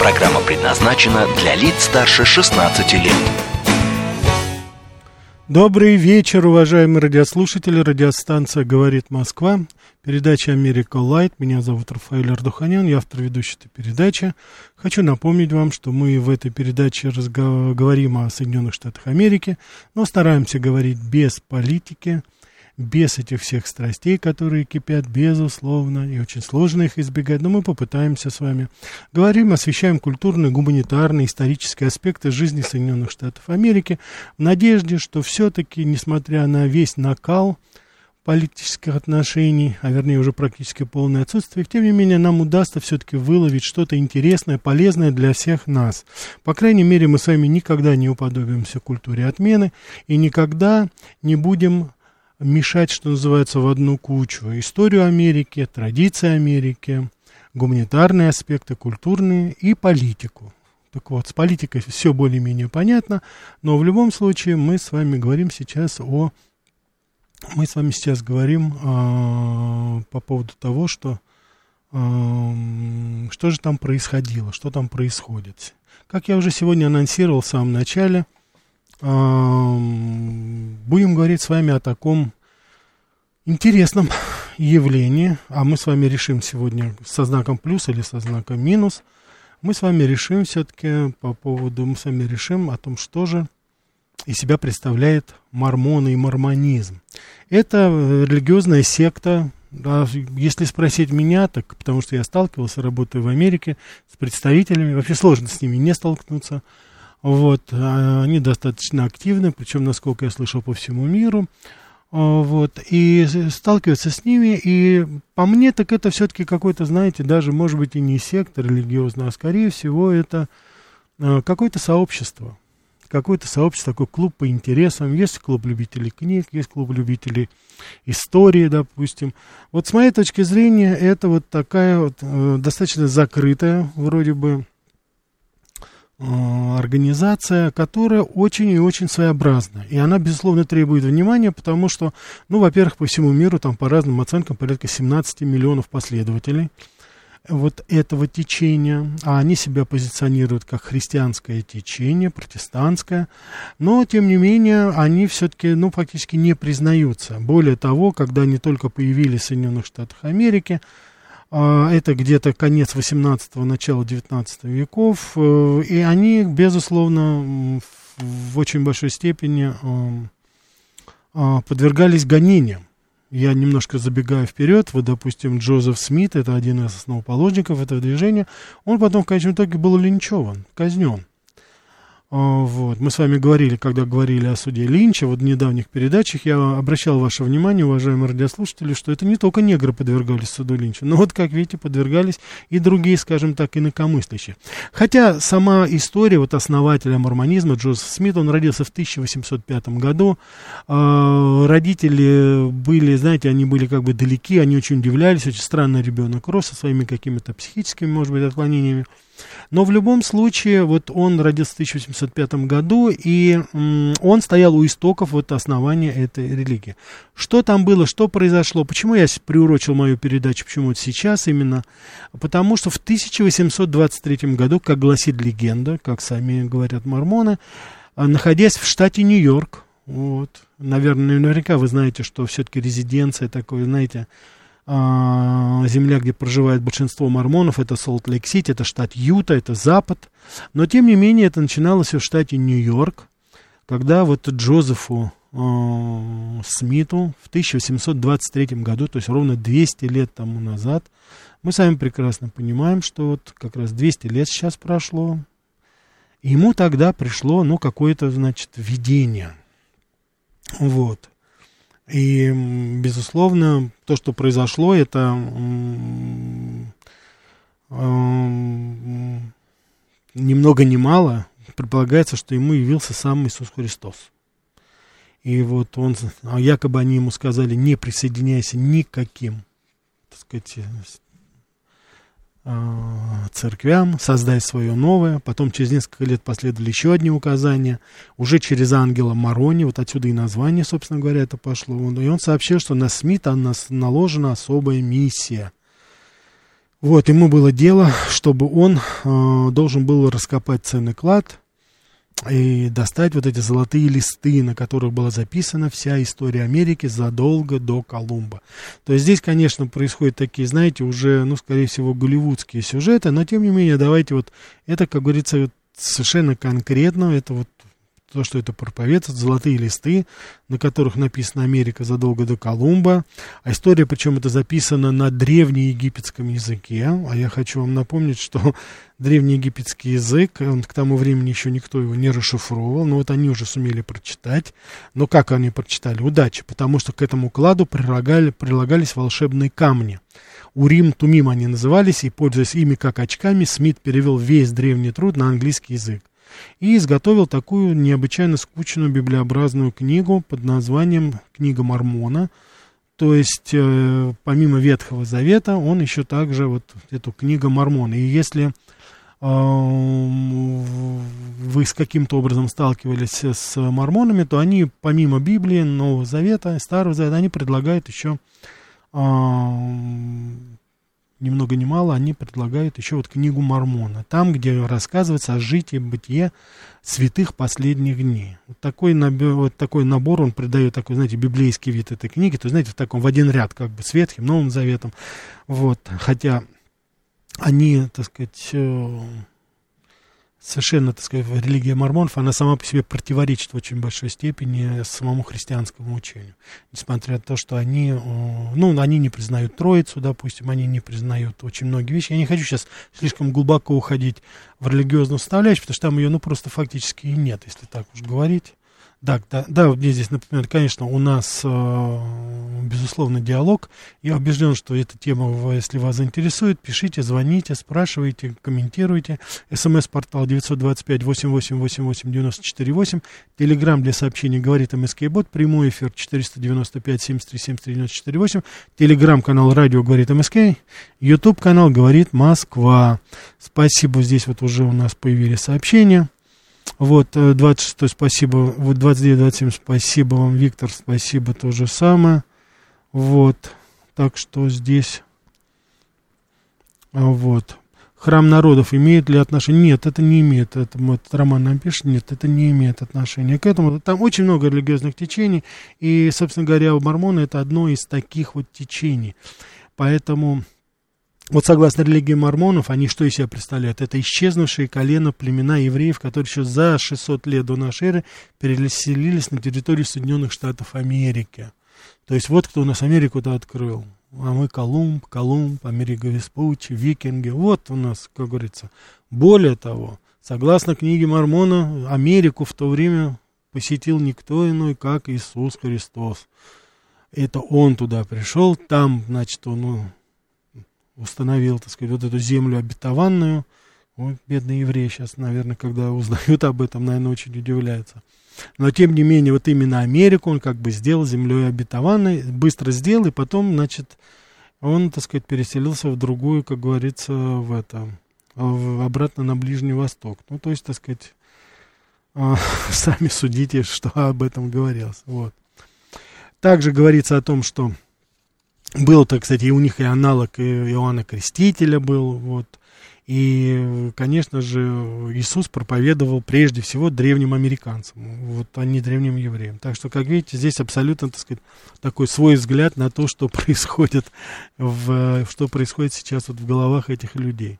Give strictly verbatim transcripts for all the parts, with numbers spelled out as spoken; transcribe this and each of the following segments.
Программа предназначена для лиц старше шестнадцати лет. Добрый вечер, уважаемые радиослушатели. Радиостанция «Говорит Москва». Передача «Америка Лайт». Меня зовут Рафаэль Ардуханян, я автор ведущей этой передачи. Хочу напомнить вам, что мы в этой передаче разговор... говорим о Соединенных Штатах Америки, но стараемся говорить без политики, без этих всех страстей, которые кипят, безусловно, и очень сложно их избегать, но мы попытаемся с вами. Говорим, освещаем культурные, гуманитарные, исторические аспекты жизни Соединенных Штатов Америки в надежде, что все-таки, несмотря на весь накал политических отношений, а вернее уже практически полное отсутствие, тем не менее нам удастся все-таки выловить что-то интересное, полезное для всех нас. По крайней мере, мы с вами никогда не уподобимся культуре отмены и никогда не будем мешать, что называется, в одну кучу историю Америки, традиции Америки, гуманитарные аспекты, культурные и политику. Так вот, с политикой все более-менее понятно, но в любом случае мы с вами говорим сейчас о... Мы с вами сейчас говорим э, по поводу того, что, э, что же там происходило, что там происходит. Как я уже сегодня анонсировал в самом начале, будем говорить с вами о таком интересном явлении, а мы с вами решим сегодня со знаком плюс или со знаком минус, мы с вами решим все-таки по поводу, мы с вами решим о том, что же из себя представляет мормоны и мормонизм. Это религиозная секта. Если спросить меня, так, потому что я сталкивался, работаю в Америке с представителями, вообще сложно с ними не столкнуться. Вот, они достаточно активны, причем, насколько я слышал, по всему миру, вот, и сталкиваются с ними, и по мне, так это все-таки какой-то, знаете, даже, может быть, и не сектор религиозный, а, скорее всего, это какое-то сообщество, какое-то сообщество, такой клуб по интересам, есть клуб любителей книг, есть клуб любителей истории, допустим. Вот с моей точки зрения, это вот такая вот достаточно закрытая, вроде бы, организация, которая очень и очень своеобразна. И она, безусловно, требует внимания, потому что, ну, во-первых, по всему миру, там, по разным оценкам, порядка семнадцать миллионов последователей вот этого течения. А они себя позиционируют как христианское течение, протестантское. Но, тем не менее, они все-таки, ну, фактически не признаются. Более того, когда они только появились в Соединенных Штатах Америки, это где-то конец восемнадцатого, начало девятнадцатого веков, и они, безусловно, в очень большой степени подвергались гонениям. Я немножко забегаю вперед, вот, допустим, Джозеф Смит, это один из основоположников этого движения, он потом, в конечном итоге, был линчован, казнен. Вот. Мы с вами говорили, когда говорили о суде Линча, вот в недавних передачах я обращал ваше внимание, уважаемые радиослушатели, что это не только негры подвергались суду Линча, но вот, как видите, подвергались и другие, скажем так, инакомыслящие. Хотя сама история вот основателя мормонизма Джозеф Смит, он родился в тысяча восемьсот пятом году, родители были, знаете, они были как бы далеки, они очень удивлялись, очень странный ребенок рос со своими какими-то психическими, может быть, отклонениями. Но в любом случае, вот он родился в тысяча восемьсот пятом году, и м, он стоял у истоков вот основания этой религии. Что там было, что произошло, почему я приурочил мою передачу, почему вот сейчас именно? Потому что в тысяча восемьсот двадцать третьем году, как гласит легенда, как сами говорят мормоны, находясь в штате Нью-Йорк, вот, наверное, наверняка вы знаете, что все-таки резиденция такой, знаете, земля, где проживает большинство мормонов, это Солт-Лейк-Сити, это штат Юта, это Запад. Но, тем не менее, это начиналось в штате Нью-Йорк, когда вот Джозефу э, Смиту в тысяча восемьсот двадцать третьем году, то есть ровно двести лет тому назад, мы сами прекрасно понимаем, что вот как раз двести лет сейчас прошло, ему тогда пришло, ну, какое-то, значит, видение, вот. И, безусловно, то, что произошло, это м- м- м- ни много ни мало предполагается, что ему явился сам Иисус Христос. И вот он, якобы они ему сказали, не присоединяйся никаким, так сказать, церквям, создай свое новое. Потом через несколько лет последовали еще одни указания, уже через ангела Марони, вот отсюда и название, собственно говоря, это пошло. И он сообщил, что на Смита наложена особая миссия. Вот, ему было дело, чтобы он э, должен был раскопать ценный клад и достать вот эти золотые листы, на которых была записана вся история Америки задолго до Колумба. То есть здесь, конечно, происходят такие, знаете, уже, ну, скорее всего, голливудские сюжеты, но, тем не менее, давайте вот это, как говорится, вот совершенно конкретно, это вот то, что это проповедует, золотые листы, на которых написана Америка задолго до Колумба. А история, причем это записано на древнеегипетском языке. А я хочу вам напомнить, что древнеегипетский язык, он к тому времени еще никто его не расшифровывал, но вот они уже сумели прочитать. Но как они прочитали? Удачи, потому что к этому кладу прилагали, прилагались волшебные камни. Урим-тумим они назывались, и, пользуясь ими как очками, Смит перевел весь древний труд на английский язык и изготовил такую необычайно скучную библиобразную книгу под названием «Книга Мормона». То есть, э, помимо Ветхого Завета, он еще также вот эту «Книгу Мормона». И если вы с каким-то образом сталкивались с мормонами, то они, помимо Библии, Нового Завета, Старого Завета, они предлагают еще, э, ни много ни мало, они предлагают еще вот «Книгу Мормона», там, где рассказывается о житии, бытие святых последних дней. Вот такой набор, вот такой набор он придает, такой, знаете, библейский вид этой книги, то есть, знаете, в таком, в один ряд, как бы, с Ветхим, Новым Заветом, вот, хотя они, так сказать, совершенно, так сказать, религия мормонов, она сама по себе противоречит в очень большой степени самому христианскому учению. Несмотря на то, что они, ну, они не признают Троицу, допустим, они не признают очень многие вещи. Я не хочу сейчас слишком глубоко уходить в религиозную составляющую, потому что там ее, ну, просто фактически и нет, если так уж говорить. Да, да, да, вот здесь, например, конечно, у нас, безусловно, диалог. Я убежден, что эта тема, если вас заинтересует, пишите, звоните, спрашивайте, комментируйте. СМС-портал девять два пять восемь восемь восемь восемь девять четыре восемь. Телеграм для сообщений «Говорит МСК-бот». Прямой эфир четыре девять пять семь три семь три девять четыре восемь. Телеграм-канал «Радио Говорит МСК». Ютуб-канал «Говорит Москва». Спасибо, здесь вот уже у нас появились сообщения. Вот, двадцать шестой, спасибо, двадцать девять двадцать семь, спасибо вам, Виктор, спасибо, то же самое, вот, так что здесь, вот, храм народов имеет ли отношение? Нет, это не имеет, это, этот Роман нам пишет, нет, это не имеет отношения к этому, там очень много религиозных течений, и, собственно говоря, мормоны — это одно из таких вот течений, поэтому... Вот согласно религии мормонов, они что из себя представляют? Это исчезнувшие колено племена евреев, которые еще за шестьсот лет до нашей эры переселились на территорию Соединенных Штатов Америки. То есть вот кто у нас Америку-то открыл. А мы Колумб, Колумб, Америка Веспуччи, викинги. Вот у нас, как говорится. Более того, согласно книге Мормона, Америку в то время посетил никто иной, как Иисус Христос. Это он туда пришел, там, значит, он... Ну, установил, так сказать, вот эту землю обетованную. Ой, бедные евреи сейчас, наверное, когда узнают об этом, наверное, очень удивляются. Но, тем не менее, вот именно Америку он как бы сделал землей обетованной, быстро сделал, и потом, значит, он, так сказать, переселился в другую, как говорится, в это, в, обратно на Ближний Восток. Ну, то есть, так сказать, э, сами судите, что об этом говорилось. Вот. Также говорится о том, что был-то, кстати, и у них и аналог и Иоанна Крестителя был, вот. И, конечно же, Иисус проповедовал прежде всего древним американцам, вот, а не древним евреям. Так что, как видите, здесь абсолютно, так сказать, такой свой взгляд на то, что происходит, в, что происходит сейчас вот в головах этих людей.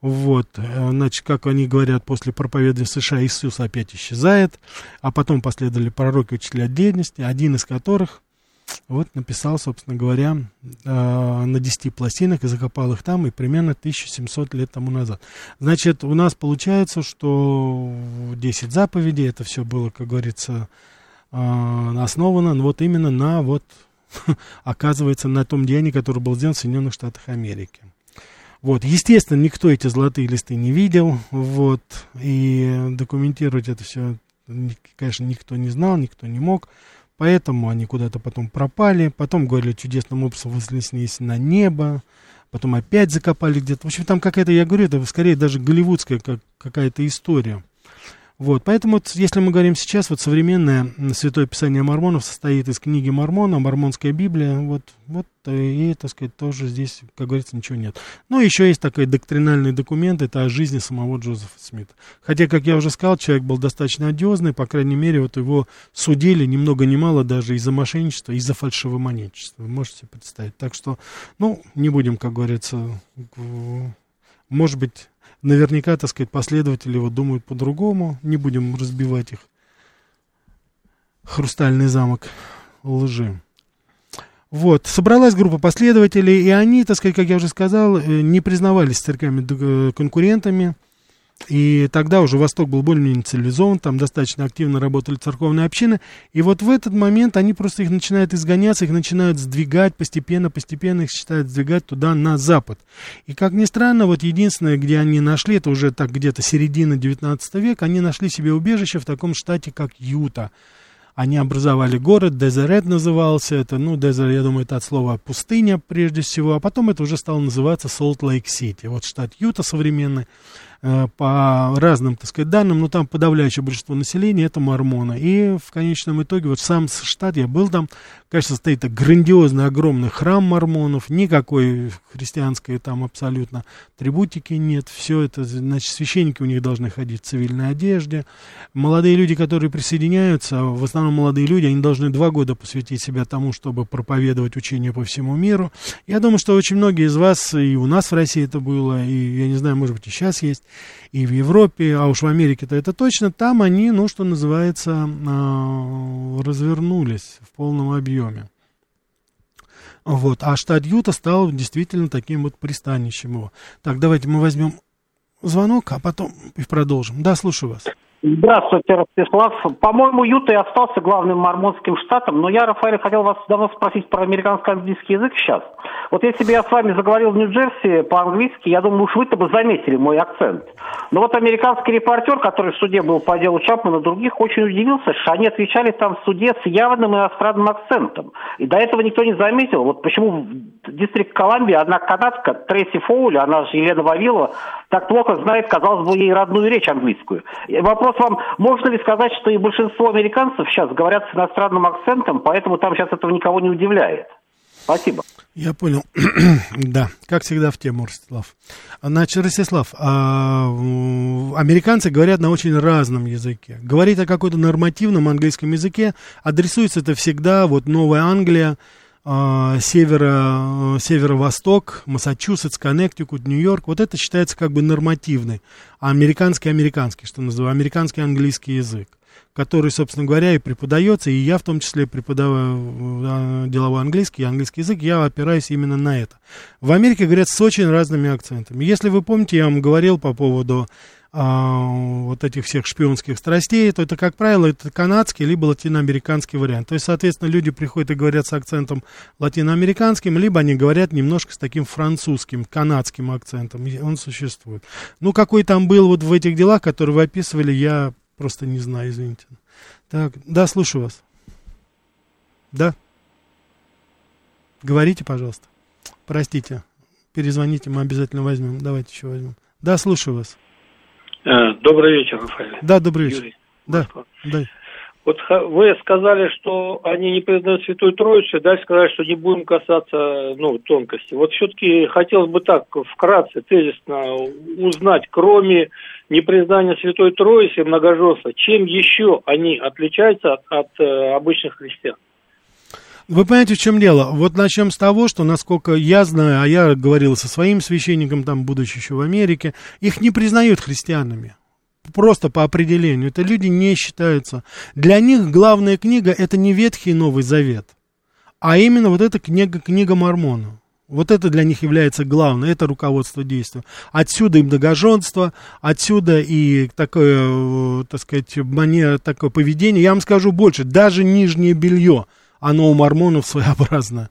Вот, значит, как они говорят, после проповеды в США Иисус опять исчезает, а потом последовали пророки, учителя отдельности, один из которых... Вот написал, собственно говоря, э, на десяти пластинах и закопал их там, и примерно тысяча семьсот лет тому назад. Значит, у нас получается, что десять заповедей, это все было, как говорится, э, основано вот именно на, вот, оказывается, на том деянии, которое было сделано в Соединенных Штатах Америки. Вот. Естественно, никто эти золотые листы не видел, вот, и документировать это все, конечно, никто не знал, никто не мог, поэтому они куда-то потом пропали, потом, говорили, чудесным образом вознеслись на небо, потом опять закопали где-то. В общем, там какая-то, я говорю, это скорее даже голливудская как, какая-то история. Вот, поэтому, вот, если мы говорим сейчас, вот современное Святое Писание мормонов состоит из книги Мормона, Мормонская Библия, вот, вот, и, так сказать, тоже здесь, как говорится, ничего нет. Ну, еще есть такой доктринальный документ, это о жизни самого Джозефа Смита. Хотя, как я уже сказал, человек был достаточно одиозный, по крайней мере, вот его судили ни много ни мало даже из-за мошенничества, из-за фальшивомонетчества, вы можете представить. Так что, ну, не будем, как говорится, может быть... Наверняка, так сказать, последователи его думают по-другому. Не будем разбивать их хрустальный замок лжи. Вот. Собралась группа последователей, и они, так сказать, как я уже сказал, не признавались церквями-конкурентами. И тогда уже Восток был более-менее цивилизован, там достаточно активно работали церковные общины. И вот в этот момент они просто их начинают изгоняться, их начинают сдвигать постепенно, постепенно их считают сдвигать туда, на запад. И как ни странно, вот единственное, где они нашли, это уже так где-то середина девятнадцатого века, они нашли себе убежище в таком штате, как Юта. Они образовали город, Дезерет назывался это, ну, Дезерет, я думаю, это от слова пустыня прежде всего, а потом это уже стало называться Солт-Лейк-Сити, вот штат Юта современный, э, по разным, так сказать, данным, но там подавляющее большинство населения, это мормоны, и в конечном итоге, вот сам штат, я был там, конечно, стоит грандиозный, огромный храм мормонов, никакой христианской там абсолютно атрибутики нет, все это, значит, священники у них должны ходить в цивильной одежде, молодые люди, которые присоединяются, в основном молодые люди, они должны два года посвятить себя тому, чтобы проповедовать учение по всему миру. Я думаю, что очень многие из вас, и у нас в России это было, и, я не знаю, может быть, и сейчас есть, и в Европе, а уж в Америке-то это точно, там они, ну, что называется, развернулись в полном объеме. Вот, а штат Юта стал действительно таким вот пристанищем его. Так, давайте мы возьмем звонок, а потом продолжим. Да, слушаю вас. Здравствуйте, Ростислав. По-моему, Юта и остался главным мормонским штатом, но я, Рафаэль, хотел вас давно спросить про американско-английский язык сейчас. Вот если бы я с вами заговорил в Нью-Джерси по-английски, я думаю, уж вы-то бы заметили мой акцент. Но вот американский репортер, который в суде был по делу Чапмана и других, очень удивился, что они отвечали там в суде с явным иностранным акцентом. И до этого никто не заметил. Вот почему в Дистрикт Колумбии одна канадка, Трейси Фоули, она же Елена Вавилова, так плохо знает, казалось бы, ей родную речь английскую. Вопрос вам, можно ли сказать, что и большинство американцев сейчас говорят с иностранным акцентом, поэтому там сейчас этого никого не удивляет? Спасибо. Я понял. Да, как всегда в тему, Ростислав. Значит, Ростислав, а, американцы говорят на очень разном языке. Говорить о каком-то нормативном английском языке адресуется это всегда вот Новая Англия, Северо, северо-восток, Массачусетс, Коннектикут, Нью-Йорк. Вот это считается как бы нормативный. Американский-американский, что называю, американский английский язык, который, собственно говоря, и преподается, и я в том числе преподаваю деловой английский, английский язык, я опираюсь именно на это. В Америке говорят с очень разными акцентами. Если вы помните, я вам говорил по поводу а, вот этих всех шпионских страстей, то это, как правило, это канадский либо латиноамериканский вариант. То есть, соответственно, люди приходят и говорят с акцентом латиноамериканским, либо они говорят немножко с таким французским, канадским акцентом. Он существует. Ну, какой там был вот в этих делах, которые вы описывали, я... Просто не знаю, извините. Так, да, слушаю вас. Да? Говорите, пожалуйста. Простите. Перезвоните, мы обязательно возьмем. Давайте еще возьмем. Да, слушаю вас. Добрый вечер, Рафаэль. Да, добрый вечер. Юрий. Да, да. Вот вы сказали, что они не признают Святую Троицу, и дальше сказали, что не будем касаться, ну, тонкости. Вот все-таки хотелось бы так вкратце, тезисно узнать, кроме непризнания Святой Троицы и многоженства, чем еще они отличаются от, от обычных христиан? Вы понимаете, в чем дело? Вот начнем с того, что, насколько я знаю, а я говорил со своим священником, там, будучи еще в Америке, их не признают христианами. Просто по определению. Это люди не считаются. Для них главная книга — это не Ветхий Новый Завет, а именно вот эта книга, книга Мормона. Вот это для них является главное, это руководство действия. Отсюда и многоженство, отсюда и такое, так сказать, манера, такое поведение. Я вам скажу больше, даже нижнее белье, оно у мормонов своеобразно.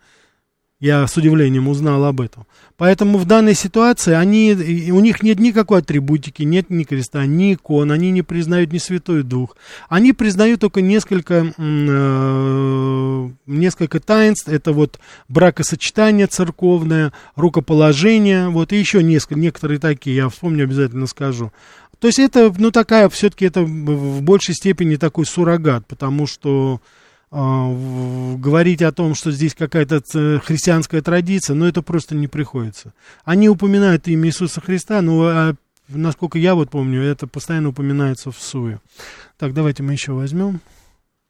Я с удивлением узнал об этом. Поэтому в данной ситуации они, у них нет никакой атрибутики, нет ни креста, ни икон, они не признают ни Святой Дух. Они признают только несколько, э, несколько таинств. Это вот бракосочетание церковное, рукоположение, вот и еще несколько, некоторые такие, я вспомню, обязательно скажу. То есть это, ну, такая, все-таки это в большей степени такой суррогат, потому что... говорить о том, что здесь какая-то христианская традиция, но это просто не приходится. Они упоминают имя Иисуса Христа, но, насколько я вот помню, это постоянно упоминается в суе. Так, давайте мы еще возьмем.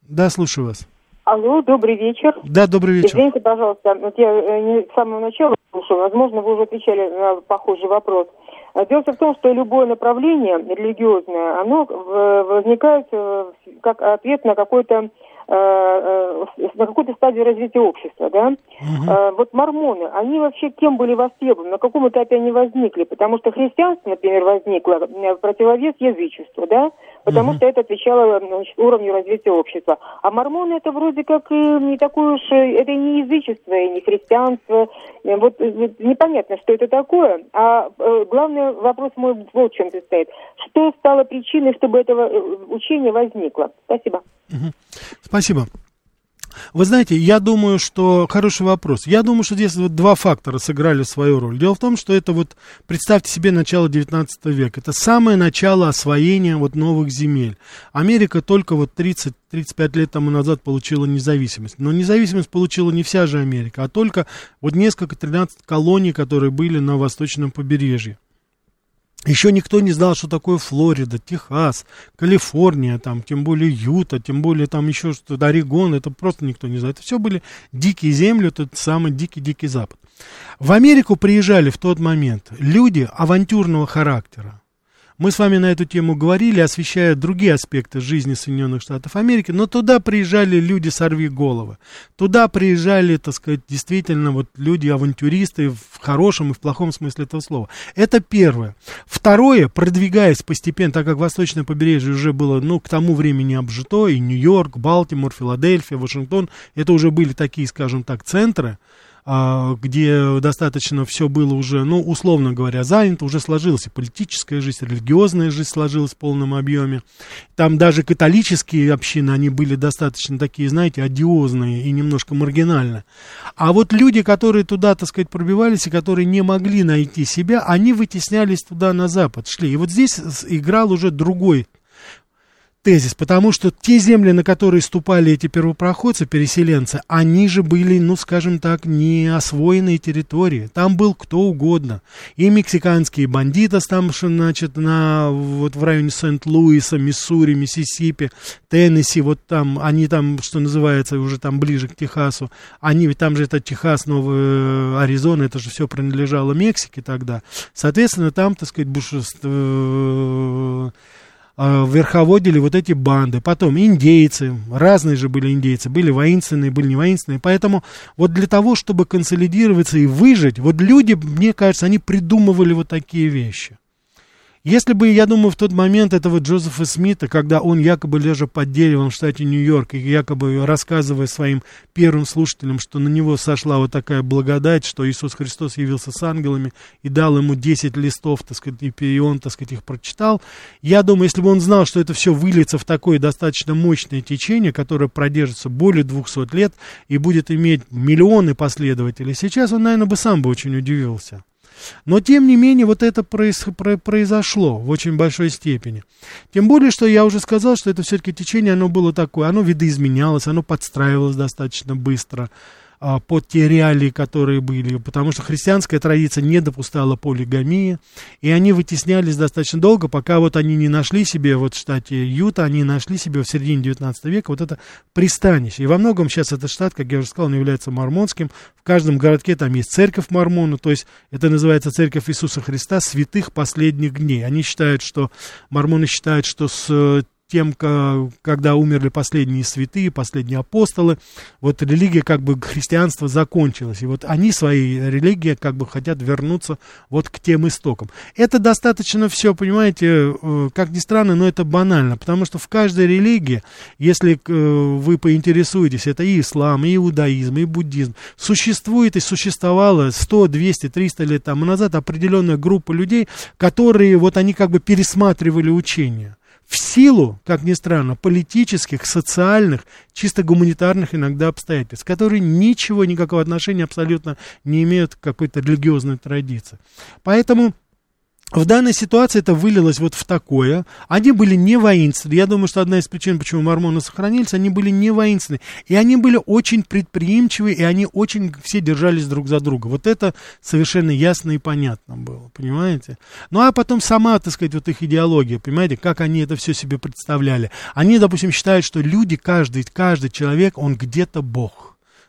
Да, слушаю вас. Алло, добрый вечер. Да, добрый вечер. Извините, пожалуйста, вот я не с самого начала слушаю, возможно, вы уже отвечали на похожий вопрос. Дело в том, что любое направление религиозное, оно возникает как ответ на какой-то на какой-то стадии развития общества, да? Uh-huh. Вот мормоны, они вообще кем были востребованы, на каком этапе они возникли? Потому что христианство, например, возникло в противовес язычеству, да? Потому uh-huh. что это отвечало, значит, уровню развития общества. А мормоны это вроде как не такое уж, это не язычество, и не христианство. Вот непонятно, что это такое. А главный вопрос мой вот в чем состоит. Что стало причиной, чтобы этого учения возникло? Спасибо. Uh-huh. Спасибо. Вы знаете, я думаю, что... Хороший вопрос. Я думаю, что здесь вот два фактора сыграли свою роль. Дело в том, что это вот... Представьте себе начало девятнадцатого века. Это самое начало освоения вот новых земель. Америка только вот тридцать-тридцать пять лет тому назад получила независимость. Но независимость получила не вся же Америка, а только вот несколько, тринадцать колоний, которые были на восточном побережье. Еще никто не знал, что такое Флорида, Техас, Калифорния, там, тем более Юта, тем более там еще что-то, Орегон, это просто никто не знал. Это все были дикие земли, вот этот самый дикий-дикий Запад. В Америку приезжали в тот момент люди авантюрного характера. Мы с вами на эту тему говорили, освещая другие аспекты жизни Соединенных Штатов Америки, но туда приезжали люди сорвиголовы, туда приезжали, так сказать, действительно вот люди-авантюристы в хорошем и в плохом смысле этого слова. Это первое. Второе, продвигаясь постепенно, так как восточное побережье уже было, ну, к тому времени обжито, и Нью-Йорк, Балтимор, Филадельфия, Вашингтон, это уже были такие, скажем так, центры, где достаточно все было уже, ну, условно говоря, занято, уже сложилась и политическая жизнь, и религиозная жизнь сложилась в полном объеме. Там даже католические общины, они были достаточно такие, знаете, одиозные и немножко маргинальные. А вот люди, которые туда, так сказать, пробивались и которые не могли найти себя, они вытеснялись туда на запад, шли. И вот здесь играл уже другой тезис, потому что те земли, на которые ступали эти первопроходцы, переселенцы, они же были, ну, скажем так, неосвоенные территории. Там был кто угодно. И мексиканские бандиты, там, значит, на, вот в районе Сент-Луиса, Миссури, Миссисипи, Теннесси, вот там, они там, что называется, уже там ближе к Техасу, они ведь там же это Техас, Новая Аризона, это же все принадлежало Мексике тогда. Соответственно, там, так сказать, бушевство... верховодили вот эти банды, потом индейцы, разные же были индейцы, были воинственные, были не воинственные, поэтому вот для того, чтобы консолидироваться и выжить, вот люди, мне кажется, они придумывали вот такие вещи. Если бы, я думаю, в тот момент этого Джозефа Смита, когда он якобы лежа под деревом в штате Нью-Йорк, и якобы рассказывая своим первым слушателям, что на него сошла вот такая благодать, что Иисус Христос явился с ангелами и дал ему десять листов, так сказать, и он, так сказать, их прочитал. Я думаю, если бы он знал, что это все выльется в такое достаточно мощное течение, которое продержится более двухсот лет и будет иметь миллионы последователей, сейчас он, наверное, бы сам бы очень удивился. Но, тем не менее, вот это произошло в очень большой степени. Тем более, что я уже сказал, что это все-таки течение, оно было такое, оно видоизменялось, оно подстраивалось достаточно быстро а, под те реалии, которые были. Потому что христианская традиция не допускала полигамии, и они вытеснялись достаточно долго, пока вот они не нашли себе, вот в штате Юта, они нашли себе в середине девятнадцатого века вот это пристанище. И во многом сейчас этот штат, как я уже сказал, он является мормонским. В каждом городке там есть церковь мормона, то есть это называется церковь Иисуса Христа святых последних дней. Они считают, что, мормоны считают, что с тем, когда умерли последние святые, последние апостолы, вот религия, как бы, христианство закончилось. И вот они, свои религии, как бы хотят вернуться вот к тем истокам. Это достаточно все, понимаете, как ни странно, но это банально, потому что в каждой религии, если вы поинтересуетесь, это и ислам, и иудаизм, и буддизм, существует и существовало сто, двести, триста лет тому назад определенная группа людей, которые, вот они как бы пересматривали учения. В силу, как ни странно, политических, социальных, чисто гуманитарных иногда обстоятельств, которые ничего, никакого отношения абсолютно не имеют к какой-то религиозной традиции. Поэтому в данной ситуации это вылилось вот в такое. Они были не воинственны. Я думаю, что одна из причин, почему мормоны сохранились, они были не воинственны. И они были очень предприимчивы, и они очень все держались друг за друга. Вот это совершенно ясно и понятно было, понимаете? Ну, а потом сама, так сказать, вот их идеология, понимаете, как они это все себе представляли. Они, допустим, считают, что люди, каждый, каждый человек, он где-то Бог.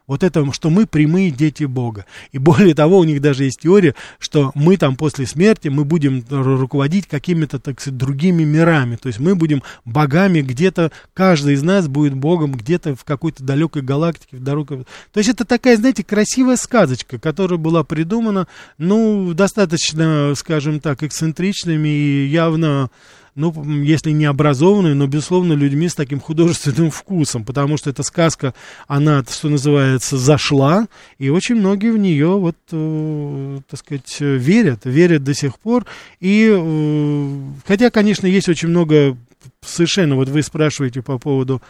Вот это, что мы прямые дети Бога. И более того, у них даже есть теория, что мы там после смерти, мы будем руководить какими-то, так сказать, другими мирами. То есть мы будем богами где-то, каждый из нас будет богом где-то в какой-то далекой галактике. В далекой... То есть это такая, знаете, красивая сказочка, которая была придумана, ну, достаточно, скажем так, эксцентричными и явно... ну, если не образованные, но, безусловно, людьми с таким художественным вкусом, потому что эта сказка, она, что называется, зашла, и очень многие в нее, вот, э, так сказать, верят, верят до сих пор, и, э, хотя, конечно, есть очень много, совершенно, вот вы спрашиваете по поводу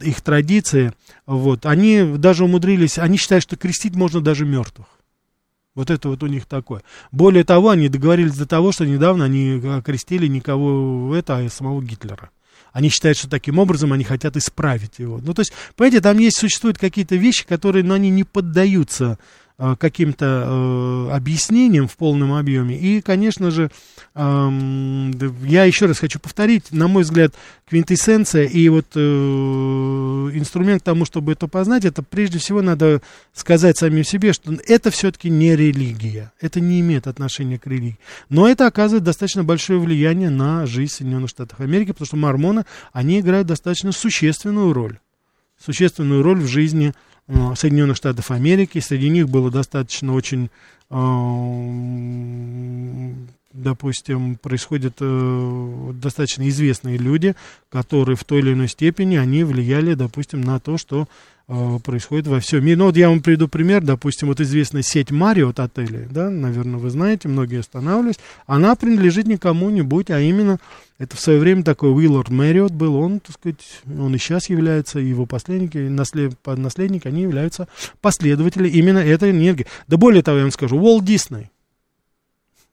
их традиции, вот, они даже умудрились, они считают, что крестить можно даже мертвых. Вот это вот у них такое. Более того, они договорились до того, что недавно они окрестили никого, это, а самого Гитлера. Они считают, что таким образом они хотят исправить его. Ну, то есть, понимаете, там есть, существуют какие-то вещи, которые, ну, они не поддаются э, каким-то э, объяснениям в полном объеме. И, конечно же, э, я еще раз хочу повторить, на мой взгляд, квинтэссенция и вот э, инструмент к тому, чтобы это познать, это прежде всего надо сказать самим себе, что это все-таки не религия, это не имеет отношения к религии, но это оказывает достаточно большое влияние на жизнь Соединенных Штатов Америки, потому что мормоны, они играют достаточно существенную роль, существенную роль в жизни э, Соединенных Штатов Америки, среди них было достаточно очень... Э, допустим, происходят э, достаточно известные люди, которые в той или иной степени, они влияли, допустим, на то, что э, происходит во всем мире. Ну, вот я вам приведу пример, допустим, вот известная сеть Мариотт отелей, да, наверное, вы знаете, многие останавливались, она принадлежит не кому-нибудь, а именно, это в свое время такой Уиллард Мэриотт был, он, так сказать, он и сейчас является, его последники, наслед, наследники, они являются последователи именно этой энергии. Да более того, я вам скажу, Уолт Дисней.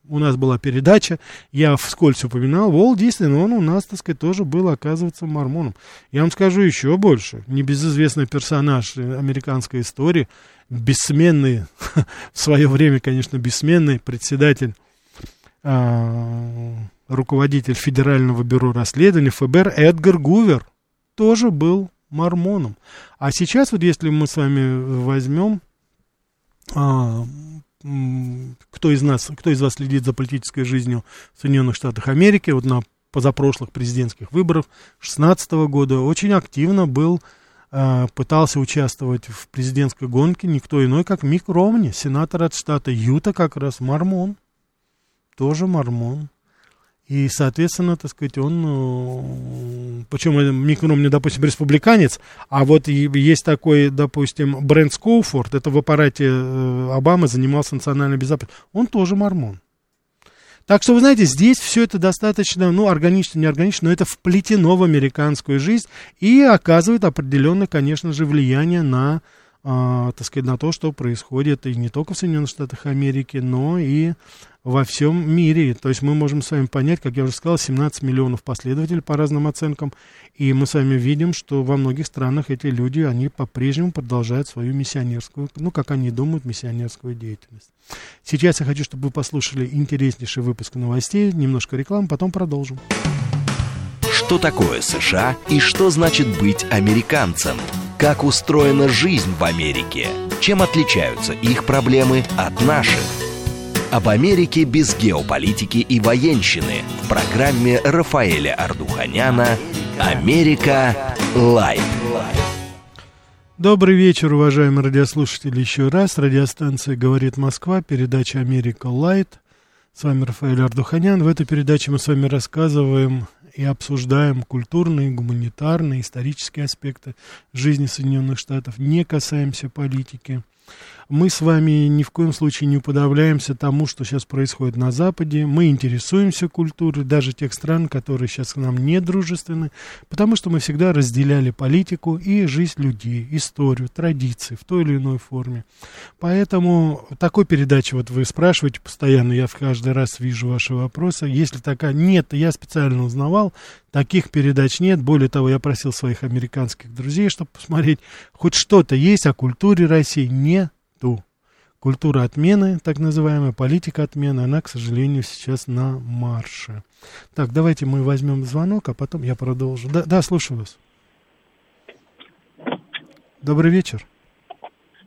У нас была передача, я вскользь упоминал, Уолт Дисней, но он у нас, так сказать, тоже был, оказывается, мормоном. Я вам скажу еще больше. Небезызвестный персонаж американской истории, бессменный, в свое время, конечно, бессменный председатель, руководитель Федерального бюро расследований, эф бэ эр, Эдгар Гувер, тоже был мормоном. А сейчас, вот если мы с вами возьмем... Кто из нас, кто из вас следит за политической жизнью в Соединенных Штатах Америки, вот на позапрошлых президентских выборах шестнадцатого года очень активно был, э, пытался участвовать в президентской гонке никто иной, как Митт Ромни, сенатор от штата Юта, как раз мормон, тоже мормон. И, соответственно, так сказать, он, причем Митт Ромни, допустим, республиканец, а вот есть такой, допустим, Брэнд Коуфорд, это в аппарате Обамы занимался национальной безопасностью, он тоже мормон. Так что, вы знаете, здесь все это достаточно, ну, органично, неорганично, но это вплетено в американскую жизнь и оказывает определенное, конечно же, влияние на, э, так сказать, на то, что происходит и не только в Соединенных Штатах Америки, но и... во всем мире. То есть мы можем с вами понять, как я уже сказал, семнадцать миллионов последователей по разным оценкам. И мы с вами видим, что во многих странах эти люди, они по-прежнему продолжают свою миссионерскую, ну, как они думают, миссионерскую деятельность. Сейчас я хочу, чтобы вы послушали интереснейший выпуск новостей, немножко рекламы, потом продолжим. Что такое США и что значит быть американцем? Как устроена жизнь в Америке? Чем отличаются их проблемы от наших? Об Америке без геополитики и военщины в программе Рафаэля Ардуханяна Америка Лайт. Добрый вечер, уважаемые радиослушатели, еще раз. Радиостанция «Говорит Москва», передача «Америка Лайт». С вами Рафаэль Ардуханян. В этой передаче мы с вами рассказываем и обсуждаем культурные, гуманитарные, исторические аспекты жизни Соединенных Штатов. Не касаемся политики. Мы с вами ни в коем случае не уподавляемся тому, что сейчас происходит на Западе. Мы интересуемся культурой даже тех стран, которые сейчас к нам не дружественны, потому что мы всегда разделяли политику и жизнь людей, историю, традиции в той или иной форме. Поэтому такой передачи, вот вы спрашиваете постоянно, я каждый раз вижу ваши вопросы. Если такая нет, я специально узнавал, таких передач нет. Более того, я просил своих американских друзей, чтобы посмотреть, хоть что-то есть о культуре России. Не культура отмены, так называемая политика отмены, она, к сожалению, сейчас на марше. Так, давайте мы возьмем звонок, а потом я продолжу. Да, да, слушаю вас. Добрый вечер.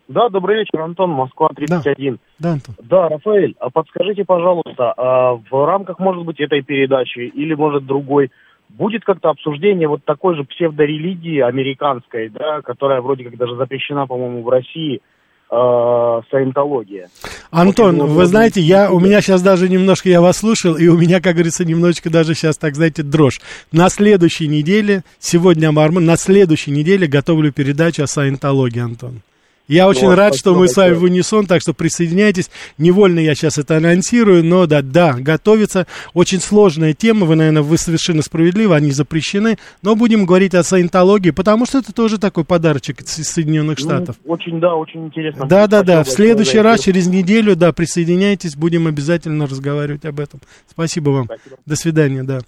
Да, добрый вечер, Антон, Москва, тридцать один. Да, да, Антон. Да, Рафаэль, а подскажите, пожалуйста, а в рамках, может быть, этой передачи или, может, другой, будет как-то обсуждение вот такой же псевдорелигии американской, да, которая вроде как даже запрещена, по-моему, в России, саентология. Антон, вот, вы знаете, я, у меня сейчас даже немножко, я вас слушал, и у меня, как говорится, немножечко даже сейчас, так знаете, дрожь. На следующей неделе, сегодня Мормон, на следующей неделе готовлю передачу о саентологии, Антон. Я очень ну, рад, что мы с вами в унисон, так что присоединяйтесь. Невольно я сейчас это анонсирую, но да, да, готовится. Очень сложная тема, вы, наверное, вы совершенно справедливы, они запрещены. Но будем говорить о саентологии, потому что это тоже такой подарочек из Соединенных Штатов. Ну, очень, да, очень интересно. Да, да, да, в следующий раз, через неделю, да, присоединяйтесь, будем обязательно разговаривать об этом. Спасибо вам. Спасибо. До свидания, да.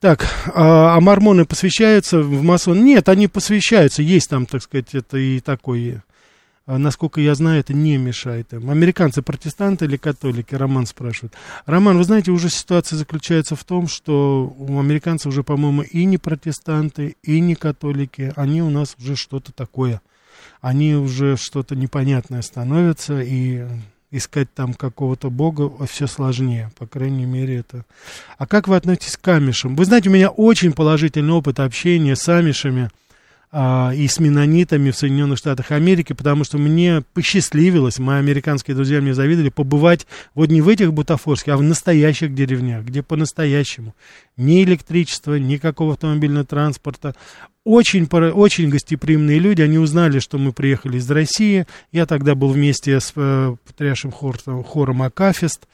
Так, а мормоны посвящаются в масон? Нет, они посвящаются, есть там, так сказать, это и такое... Насколько я знаю, это не мешает им. Американцы протестанты или католики? Роман спрашивает. Роман, вы знаете, уже ситуация заключается в том, что у американцев уже, по-моему, и не протестанты, и не католики. Они у нас уже что-то такое. Они уже что-то непонятное становятся, и искать там какого-то бога все сложнее. По крайней мере, это... А как вы относитесь к амишам? Вы знаете, у меня очень положительный опыт общения с амишами и с менонитами в Соединенных Штатах Америки, потому что мне посчастливилось, мои американские друзья мне завидовали, побывать вот не в этих бутафорских, а в настоящих деревнях, где по-настоящему ни электричества, никакого автомобильного транспорта. Очень, очень гостеприимные люди, они узнали, что мы приехали из России. Я тогда был вместе с э, потрясшим хор, хором «Акафист».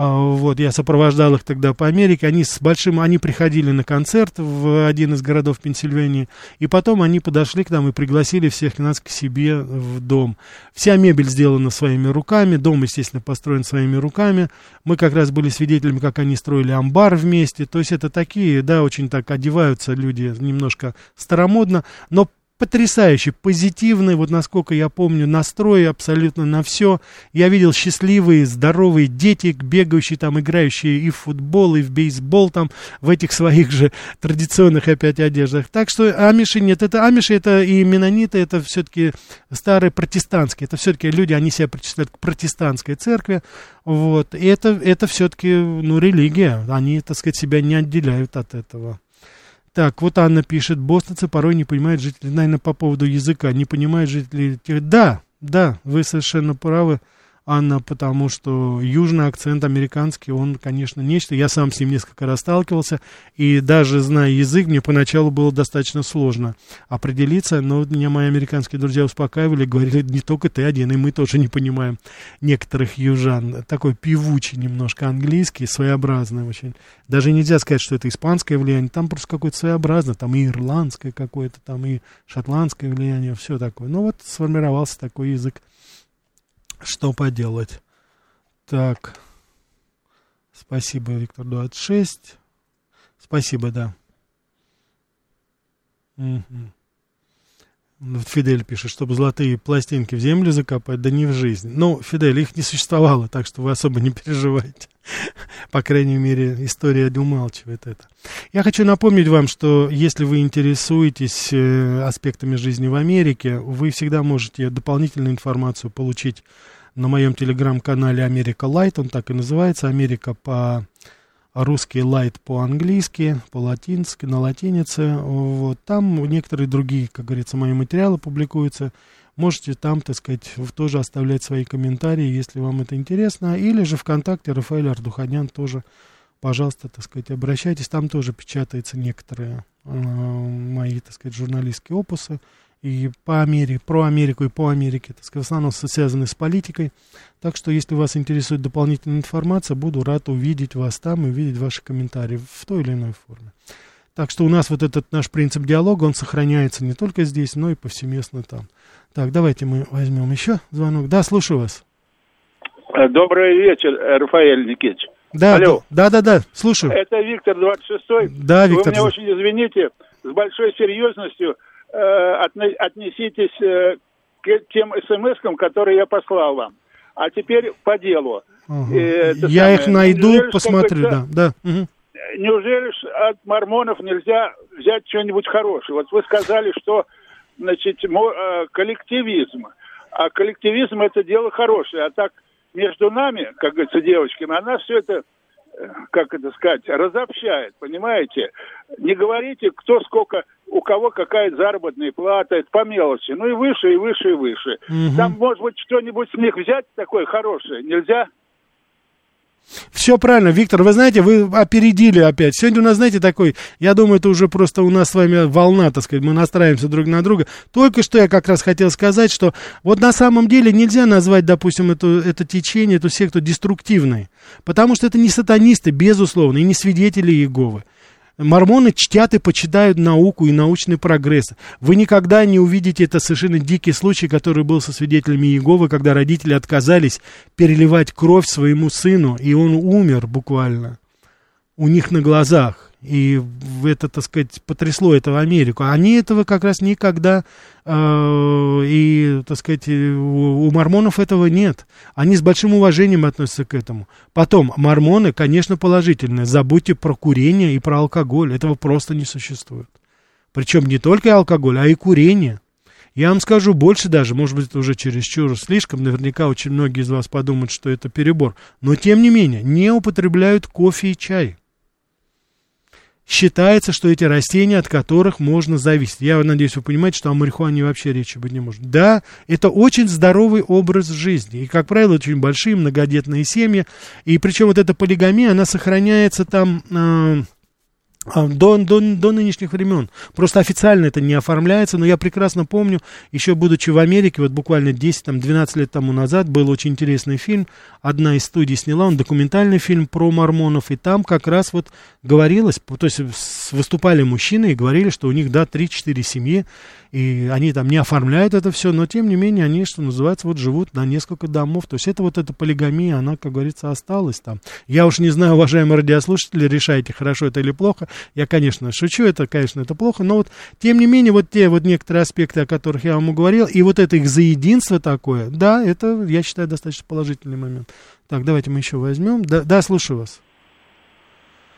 Вот, я сопровождал их тогда по Америке, они с большим, они приходили на концерт в один из городов Пенсильвании, и потом они подошли к нам и пригласили всех нас к себе в дом. Вся мебель сделана своими руками, дом, естественно, построен своими руками, мы как раз были свидетелями, как они строили амбар вместе, то есть это такие, да, очень так одеваются люди немножко старомодно, но потрясающий, позитивный, вот насколько я помню, настрой абсолютно на все. Я видел счастливые, здоровые дети, бегающие там, играющие и в футбол, и в бейсбол там, в этих своих же традиционных опять одеждах. Так что амиши нет, это амиши, это и менониты, это все-таки старые протестантские, это все-таки люди, они себя причисляют к протестантской церкви, вот, и это, это все-таки, ну, религия, они, так сказать, себя не отделяют от этого. Так, вот Анна пишет, бостонцы порой не понимают жителей, наверное, по поводу языка, не понимают жителей. Да, да, вы совершенно правы, Анна, потому что южный акцент американский, он, конечно, нечто. Я сам с ним несколько раз сталкивался, и даже зная язык, мне поначалу было достаточно сложно определиться, но меня мои американские друзья успокаивали, говорили, не только ты один, и мы тоже не понимаем некоторых южан. Такой певучий немножко английский, своеобразный очень. Даже нельзя сказать, что это испанское влияние, там просто какое-то своеобразное, там и ирландское какое-то, там и шотландское влияние, все такое. Ну вот сформировался такой язык. Что поделать? Так. Спасибо, Виктор двадцать шесть. Спасибо, да. Угу. Вот Фидель пишет, чтобы золотые пластинки в землю закопать, да не в жизнь. Ну, Фидель, их не существовало, так что вы особо не переживайте. По крайней мере, история умалчивает это. Я хочу напомнить вам, что если вы интересуетесь аспектами жизни в Америке, вы всегда можете дополнительную информацию получить на моем телеграм-канале «Америка Лайт», он так и называется, «Америка по...» русский лайт по-английски, по-латински, на латинице. Вот. Там некоторые другие, как говорится, мои материалы публикуются. Можете там, так сказать, тоже оставлять свои комментарии, если вам это интересно. Или же ВКонтакте Рафаэль Ардуханян тоже, пожалуйста, так сказать, обращайтесь. Там тоже печатаются некоторые э, мои, так сказать, журналистские опусы. И по Америке, про Америку и по Америке, так сказать, в основном связаны с политикой. Так что, если вас интересует дополнительная информация, буду рад увидеть вас там и увидеть ваши комментарии в той или иной форме. Так что у нас вот этот наш принцип диалога, он сохраняется не только здесь, но и повсеместно там. Так, давайте мы возьмем еще звонок. Да, слушаю вас. Добрый вечер, Рафаэль Никитич. Да, алло. Да, да, да, да, слушаю. Это Виктор, двадцать шестой. Да, Виктор. Вы меня очень извините, с большой серьезностью отнеситесь к тем смс-кам, которые я послал вам. А теперь по делу. Угу. Я самое. их найду, неужели посмотрю, да. да. Угу. Неужели от мормонов нельзя взять что-нибудь хорошее? Вот вы сказали, что, значит, коллективизм. А коллективизм — это дело хорошее. А так между нами, как говорится, девочками, она все это, как это сказать, разобщает, понимаете? Не говорите, кто сколько, у кого какая заработная плата, это по мелочи. Ну и выше, и выше, и выше. Угу. Там, может быть, что-нибудь с них взять такое хорошее нельзя? Все правильно, Виктор, вы знаете, вы опередили опять. Сегодня у нас, знаете, такой, я думаю, это уже просто у нас с вами волна, так сказать, мы настраиваемся друг на друга. Только что я как раз хотел сказать, что вот на самом деле нельзя назвать, допустим, эту, это течение, эту секту деструктивной, потому что это не сатанисты, безусловно, и не свидетели Иеговы. Мормоны чтят и почитают науку и научный прогресс. Вы никогда не увидите, это совершенно дикий случай, который был со свидетелями Иеговы, когда родители отказались переливать кровь своему сыну, и он умер буквально у них на глазах. И это, так сказать, потрясло это в Америку. Они этого как раз никогда, э, и, так сказать, у, у мормонов этого нет. Они с большим уважением относятся к этому. Потом, мормоны, конечно, положительные. Забудьте про курение и про алкоголь. Этого просто не существует. Причем не только алкоголь, а и курение. Я вам скажу больше даже, может быть, это уже чересчур слишком, наверняка очень многие из вас подумают, что это перебор. Но, тем не менее, не употребляют кофе и чай. Считается, что эти растения, от которых можно зависеть. Я надеюсь, вы понимаете, что о марихуане вообще речи быть не может. Да, это очень здоровый образ жизни. И, как правило, очень большие многодетные семьи. И причем вот эта полигамия, она сохраняется там э, до, до, до нынешних времен. Просто официально это не оформляется. Но я прекрасно помню, еще будучи в Америке, вот буквально десять-двенадцать лет тому назад, был очень интересный фильм. Одна из студий сняла, он документальный фильм про мормонов, и там как раз вот говорилось, то есть выступали мужчины и говорили, что у них, да, три-четыре семьи, и они там не оформляют это все, но тем не менее они, что называется, вот живут на несколько домов, то есть это вот эта полигамия, она, как говорится, осталась там. Я уж не знаю, уважаемые радиослушатели, решайте, хорошо это или плохо, я, конечно, шучу, это, конечно, это плохо, но вот тем не менее вот те вот некоторые аспекты, о которых я вам говорил, и вот это их заединство такое, да, это, я считаю, достаточно положительный момент. Так, давайте мы еще возьмем. Да, да, слушаю вас.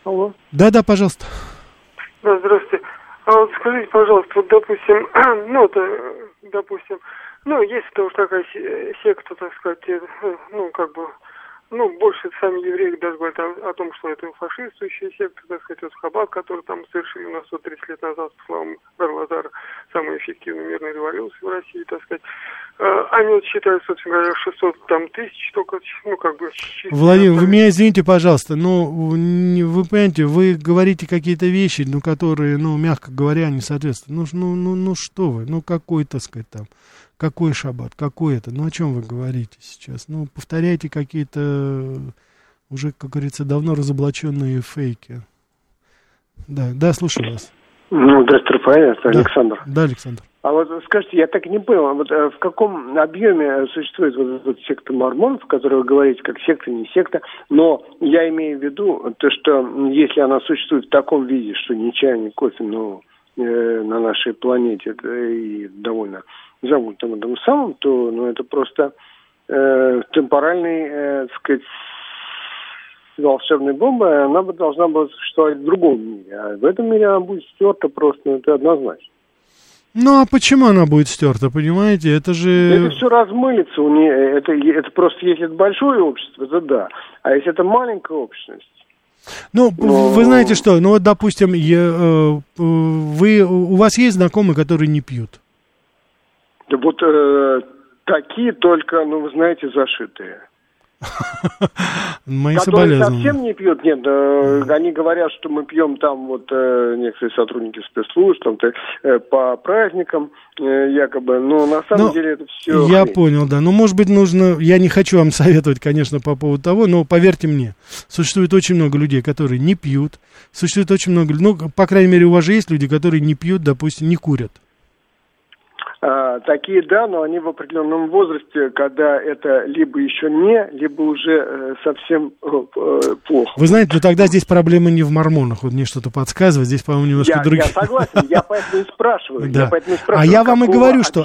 Алло. Да, да, пожалуйста. Да, здравствуйте. А вот скажите, пожалуйста, вот, допустим, ну, это, допустим, ну, есть это уж такая секта, так сказать, ну, как бы, ну, больше сами евреи даже говорят о, о том, что это фашистующая секта, так сказать, вот Хаббат, который там совершили у нас вот тридцать лет назад, по словам Варлазара, самую эффективную мирную революцию в России, так сказать. Они вот считают, собственно говоря, шестьсот там, тысяч, только, ну, как бы... Владимир, вы меня извините, пожалуйста, но вы понимаете, вы говорите какие-то вещи, ну, которые, ну, мягко говоря, не соответствуют. Ну, ну, ну, что вы, ну, какой, так сказать, там, какой шаббат, какой это, ну, о чем вы говорите сейчас? Ну, повторяйте какие-то уже, как говорится, давно разоблаченные фейки. Да, да, слушаю вас. Ну, здравствуйте, Рафаэль, это да. Александр. Да, Александр. А вот скажите, я так и не понял, вот в каком объеме существует вот эта секта мормонов, о которой вы говорите, как секта, не секта, но я имею в виду то, что если она существует в таком виде, что ни чай, ни кофе, ну, э, на нашей планете, это и довольно забытым этому самым, то, ну, это просто э, темпоральный, э, так сказать, волшебная бомба, она бы должна была существовать в другом мире, а в этом мире она будет стерта просто, ну, это однозначно. Ну, а почему она будет стерта, понимаете? Это же... Это все размылится. У нее, это, это просто, если это большое общество, то да. А если это маленькая общность, Ну, но... вы знаете что, ну вот, допустим, я, вы, у вас есть знакомые, которые не пьют? Да вот э, такие только, ну, вы знаете, зашитые. Мои которые совсем не пьют, нет, э, они говорят, что мы пьем там вот э, некоторые сотрудники спецслужб, там э, по праздникам э, якобы, но на самом но деле это все. Я хрень. Понял, да. Ну, может быть, нужно. Я не хочу вам советовать, конечно, по поводу того, но поверьте мне, существует очень много людей, которые не пьют, существует очень много, ну, по крайней мере, у вас же есть люди, которые не пьют, допустим, не курят. А, такие, да, но они в определенном возрасте, когда это либо еще не, либо уже э, совсем э, плохо. Вы знаете, ну тогда здесь проблема не в мормонах, вот мне что-то подсказывает, здесь, по-моему, немножко я, другие. Я согласен, я поэтому и спрашиваю, да. я поэтому и спрашиваю, а я вам и говорю, что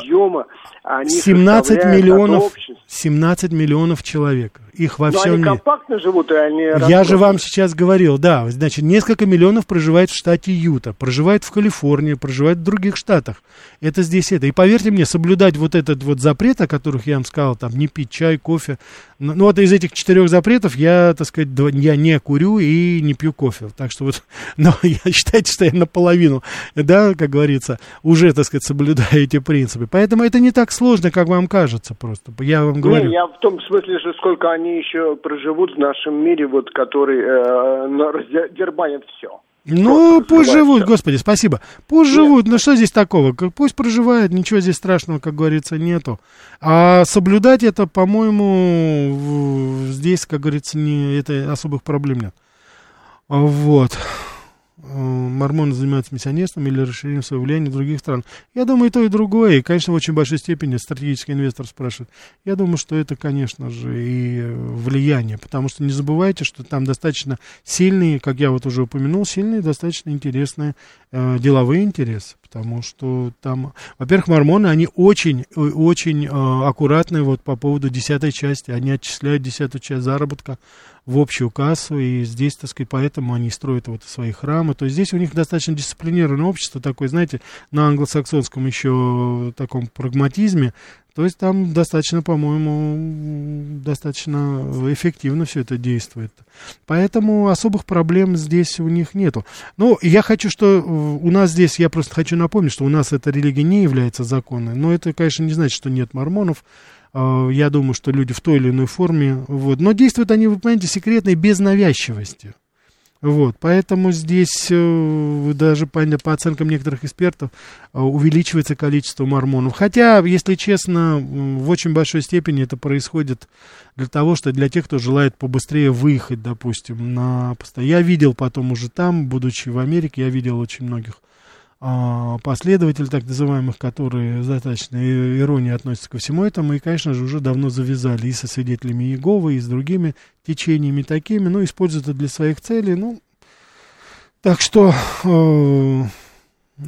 семнадцать миллионов, семнадцать миллионов человек, их во но всем мире. Но они компактно живут, и они... Я же вам сейчас говорил, да, значит, несколько миллионов проживает в штате Юта, проживает в Калифорнии, проживает в других штатах, это здесь это, и по Поверьте мне, соблюдать вот этот вот запрет, о которых я вам сказал, там, не пить чай, кофе. Ну, вот из этих четырех запретов я, так сказать, я не курю и не пью кофе. Так что вот, но я считаю, что я наполовину, да, как говорится, уже, так сказать, соблюдаю эти принципы. Поэтому это не так сложно, как вам кажется просто. Я вам говорю. Не, я в том смысле, что сколько они еще проживут в нашем мире, вот, который э, дербанит все. Ну, просто пусть живут, все. Господи, спасибо. Пусть нет. живут, ну что здесь такого? Пусть проживают, ничего здесь страшного, как говорится, нету. А соблюдать это, по-моему, здесь, как говорится, не, это особых проблем нет. Вот. Мормоны занимаются миссионерством или расширением своего влияния в других стран. Я думаю, и то, и другое. И, конечно, в очень большой степени стратегический инвестор спрашивает. Я думаю, что это, конечно же, и влияние. Потому что не забывайте, что там достаточно сильные, как я вот уже упомянул, сильные, достаточно интересные э, деловые интересы. Потому что там, во-первых, мормоны, они очень-очень э, аккуратны вот по поводу десятой части. Они отчисляют десятую часть заработка в общую кассу, и здесь, так сказать, поэтому они строят вот свои храмы. То есть здесь у них достаточно дисциплинированное общество, такое, знаете, на англосаксонском еще таком прагматизме. То есть там достаточно, по-моему, достаточно эффективно все это действует. Поэтому особых проблем здесь у них нету. Ну, я хочу, что у нас здесь, я просто хочу напомнить, что у нас эта религия не является законной. Но это, конечно, не значит, что нет мормонов. Я думаю, что люди в той или иной форме. Вот. Но действуют они, вы понимаете, секретно и без навязчивости. Вот, поэтому здесь даже по, по оценкам некоторых экспертов увеличивается количество мормонов. Хотя, если честно, в очень большой степени это происходит для того, что для тех, кто желает побыстрее выехать, допустим, на пост. Я видел потом уже там, будучи в Америке, я видел очень многих последователей, так называемых, которые достаточно иронии относятся ко всему этому, и, конечно же, уже давно завязали и со свидетелями Иеговы, и с другими течениями такими, но используют это для своих целей, ну, так что э,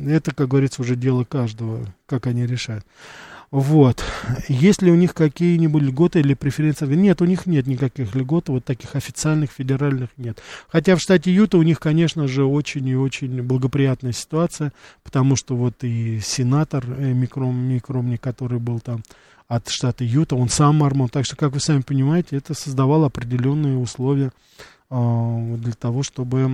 это, как говорится, уже дело каждого, как они решают. Вот. Есть ли у них какие-нибудь льготы или преференции? Нет, у них нет никаких льгот, вот таких официальных, федеральных нет. Хотя в штате Юта у них, конечно же, очень и очень благоприятная ситуация, потому что вот и сенатор Митт Ромни, который был там от штата Юта, он сам мормон. Так что, как вы сами понимаете, это создавало определенные условия для того, чтобы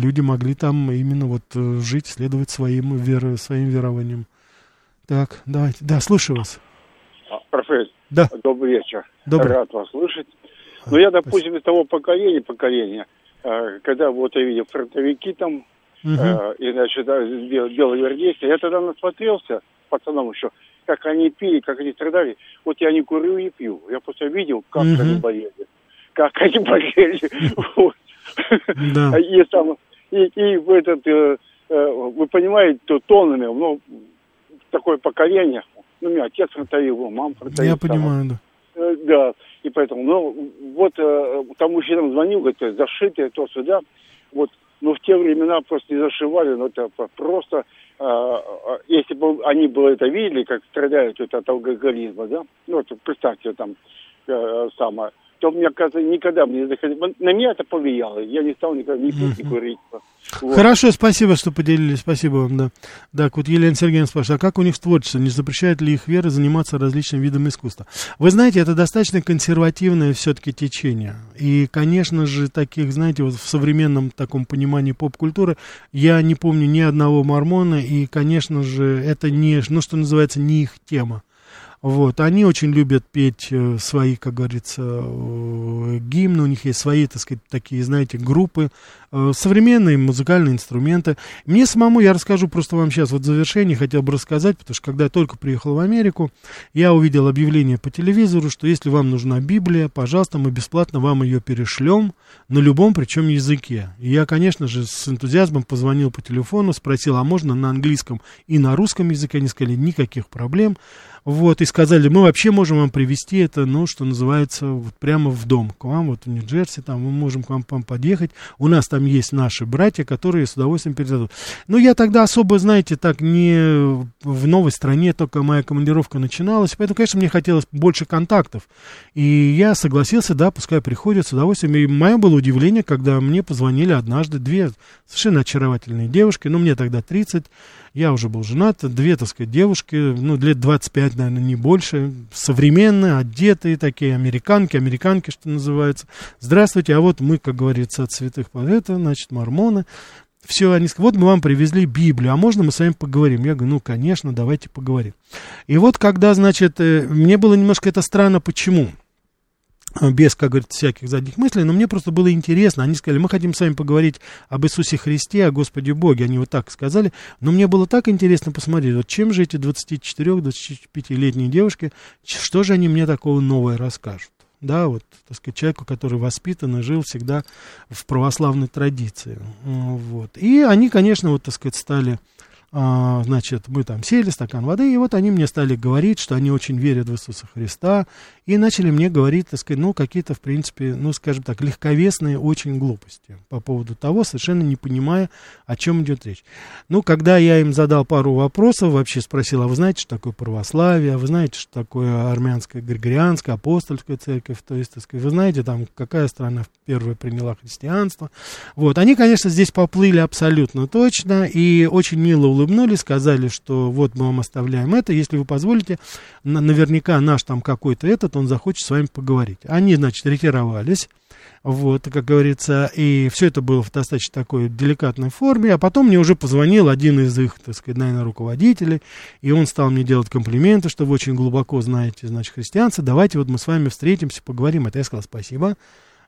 люди могли там именно вот жить, следовать своим, веро, своим верованиям. Так, давайте. Да, слушаю вас. Рафаэль, да. Добрый вечер. Добрый. Рад вас слышать. А, ну, я, допустим, спасибо. Из того поколения, поколения, когда вот я видел фронтовики там, угу. э, и, значит, да, белые гвардейцы, я тогда насмотрелся, пацанам еще, как они пили, как они страдали. Вот я не курю и пью. Я просто видел, как угу. они болели. Как они болели. И в этот, вы понимаете, тонами, ну, такое поколение, ну, у меня отец фронтовил, мама фронтовил. Я понимаю, да. Да, и поэтому, ну, вот, э, там мужчина звонил, говорит, зашитые, то сюда, вот, ну, в те времена просто не зашивали, но это просто, э, если бы они бы это видели, как страдают вот, от алкоголизма, да, ну, вот, представьте, там, э, самое, то мне, оказывается, никогда бы не заходило. На меня это повлияло. Я не стал никогда ни пить, ни курить. Вот. Хорошо, спасибо, что поделились. Спасибо вам, да. Так, вот Елена Сергеевна спрашивает, а как у них с творчеством? Не запрещает ли их вера заниматься различным видом искусства? Вы знаете, это достаточно консервативное все-таки течение. И, конечно же, таких, знаете, вот в современном таком понимании поп-культуры я не помню ни одного мормона. И, конечно же, это не, ну, что называется, не их тема. Вот, они очень любят петь свои, как говорится, гимны, у них есть свои, так сказать, такие, знаете, группы, современные музыкальные инструменты. Мне самому, я расскажу просто вам сейчас, вот в завершении хотел бы рассказать, потому что когда я только приехал в Америку, я увидел объявление по телевизору, что если вам нужна Библия, пожалуйста, мы бесплатно вам ее перешлем на любом, причем языке. И я, конечно же, с энтузиазмом позвонил по телефону, спросил, а можно на английском и на русском языке, они сказали, никаких проблем. Вот, и сказали, мы вообще можем вам привезти это, ну, что называется, вот прямо в дом к вам, вот в Нью-Джерси, там, мы можем к вам, вам подъехать, у нас там есть наши братья, которые с удовольствием передадут. Но я тогда особо, знаете, так не в новой стране, только моя командировка начиналась, поэтому, конечно, мне хотелось больше контактов, и я согласился, да, пускай приходят с удовольствием, и мое было удивление, когда мне позвонили однажды две совершенно очаровательные девушки, ну, мне тогда тридцать, я уже был женат, две, так сказать, девушки, ну, лет двадцать пять, наверное, не больше, современные, одетые такие, американки, американки, что называется. Здравствуйте, а вот мы, как говорится, от святых поэта, значит, мормоны. Все, они сказали, вот мы вам привезли Библию, а можно мы с вами поговорим? Я говорю, ну, конечно, давайте поговорим. И вот когда, значит, мне было немножко это странно, почему? Без, как говорится, всяких задних мыслей, но мне просто было интересно. Они сказали, мы хотим с вами поговорить об Иисусе Христе, о Господе Боге. Они вот так сказали, но мне было так интересно посмотреть, вот чем же эти двадцати четырёх-двадцати пятилетние девушки, что же они мне такого нового расскажут. Да, вот, так сказать, человеку, который воспитан и жил всегда в православной традиции. Вот. И они, конечно, вот, так сказать, стали... Значит, мы там сели, стакан воды, и вот они мне стали говорить, что они очень верят в Иисуса Христа, и начали мне говорить, так сказать, ну, какие-то, в принципе, ну, скажем так, легковесные очень глупости по поводу того, совершенно не понимая, о чем идет речь. Ну, когда я им задал пару вопросов, вообще спросил, а вы знаете, что такое православие, а вы знаете, что такое армянская, григорианская, апостольская церковь, то есть, так сказать, вы знаете, там, какая страна первая приняла христианство, вот, они, конечно, здесь поплыли абсолютно точно, и очень мило улыбнулись, улыбнулись, сказали, что вот мы вам оставляем это, если вы позволите, на, наверняка наш там какой-то этот, он захочет с вами поговорить. Они, значит, ретировались, вот, как говорится, и все это было в достаточно такой деликатной форме, а потом мне уже позвонил один из их, так сказать, наверное, руководителей, и он стал мне делать комплименты, что вы очень глубоко знаете, значит, христианцы, давайте вот мы с вами встретимся, поговорим. Это я сказал спасибо.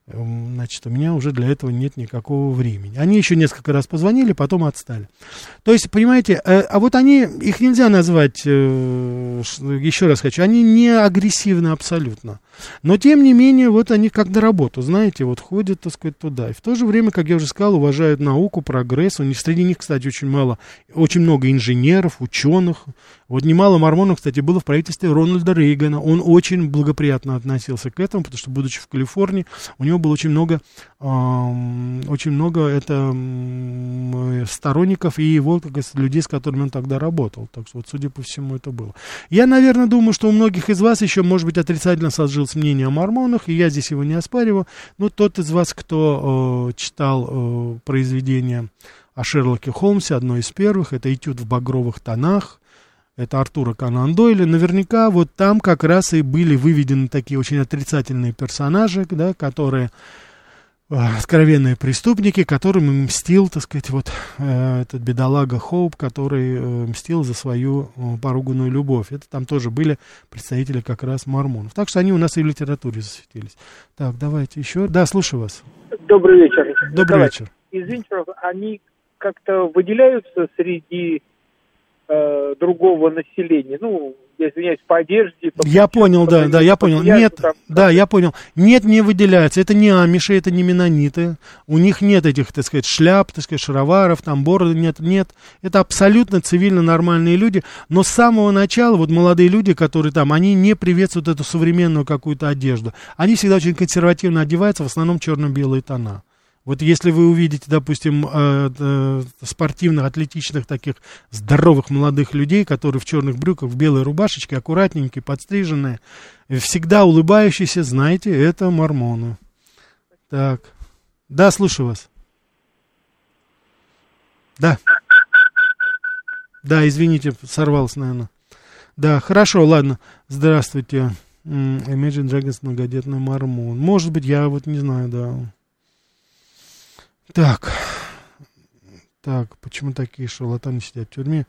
Значит, у меня уже для этого нет никакого времени. Они еще несколько раз позвонили, потом отстали. То есть, понимаете, э, а вот они, их нельзя назвать, э, еще раз хочу, они не агрессивны абсолютно. Но, тем не менее, вот они как на работу, знаете, вот ходят, так сказать, туда. И в то же время, как я уже сказал, уважают науку, прогресс. У них, среди них, кстати, очень мало, очень много инженеров, ученых. Вот немало мормонов, кстати, было в правительстве Рональда Рейгана. Он очень благоприятно относился к этому, потому что, будучи в Калифорнии, у него было очень много, э, очень много это, э, сторонников и его, как говорится, людей, с которыми он тогда работал. Так что, вот, судя по всему, это было. Я, наверное, думаю, что у многих из вас еще, может быть, отрицательно сложилось мнение о мормонах, и я здесь его не оспариваю, но тот из вас, кто э, читал э, произведение о Шерлоке Холмсе, одно из первых, это «Этюд в багровых тонах», это Артура Конан Дойля, наверняка вот там как раз и были выведены такие очень отрицательные персонажи, да, которые откровенные преступники, которым мстил, так сказать, вот э, этот бедолага Хоуп, который э, мстил за свою э, поруганную любовь. Это там тоже были представители как раз мормонов. Так что они у нас и в литературе засветились. Так, давайте еще. Да, слушаю вас. Добрый вечер. Добрый Николай. Вечер. Из винчеров они как-то выделяются среди э, другого населения, ну, я извиняюсь, по одежде... По я по понял, по да, да, я понял. Нет, там, да, я понял. Нет, не выделяется. Это не амиши, это не менониты. У них нет этих, так сказать, шляп, так сказать, шароваров, там, бороды нет, нет. Это абсолютно цивильно нормальные люди. Но с самого начала, вот молодые люди, которые там, они не приветствуют эту современную какую-то одежду. Они всегда очень консервативно одеваются, в основном черно-белые тона. Вот если вы увидите, допустим, э, э, спортивно-атлетичных таких здоровых молодых людей, которые в черных брюках, в белой рубашечке, аккуратненькие, подстриженные, всегда улыбающиеся, знаете, это мормоны. Так. Да, слушаю вас. Да. Да, извините, сорвался, наверное. Да, хорошо, ладно. Здравствуйте. Imagine Dragons, многодетный мормон. Может быть, я вот не знаю, да. Так. Так, почему такие шарлатаны сидят в тюрьме?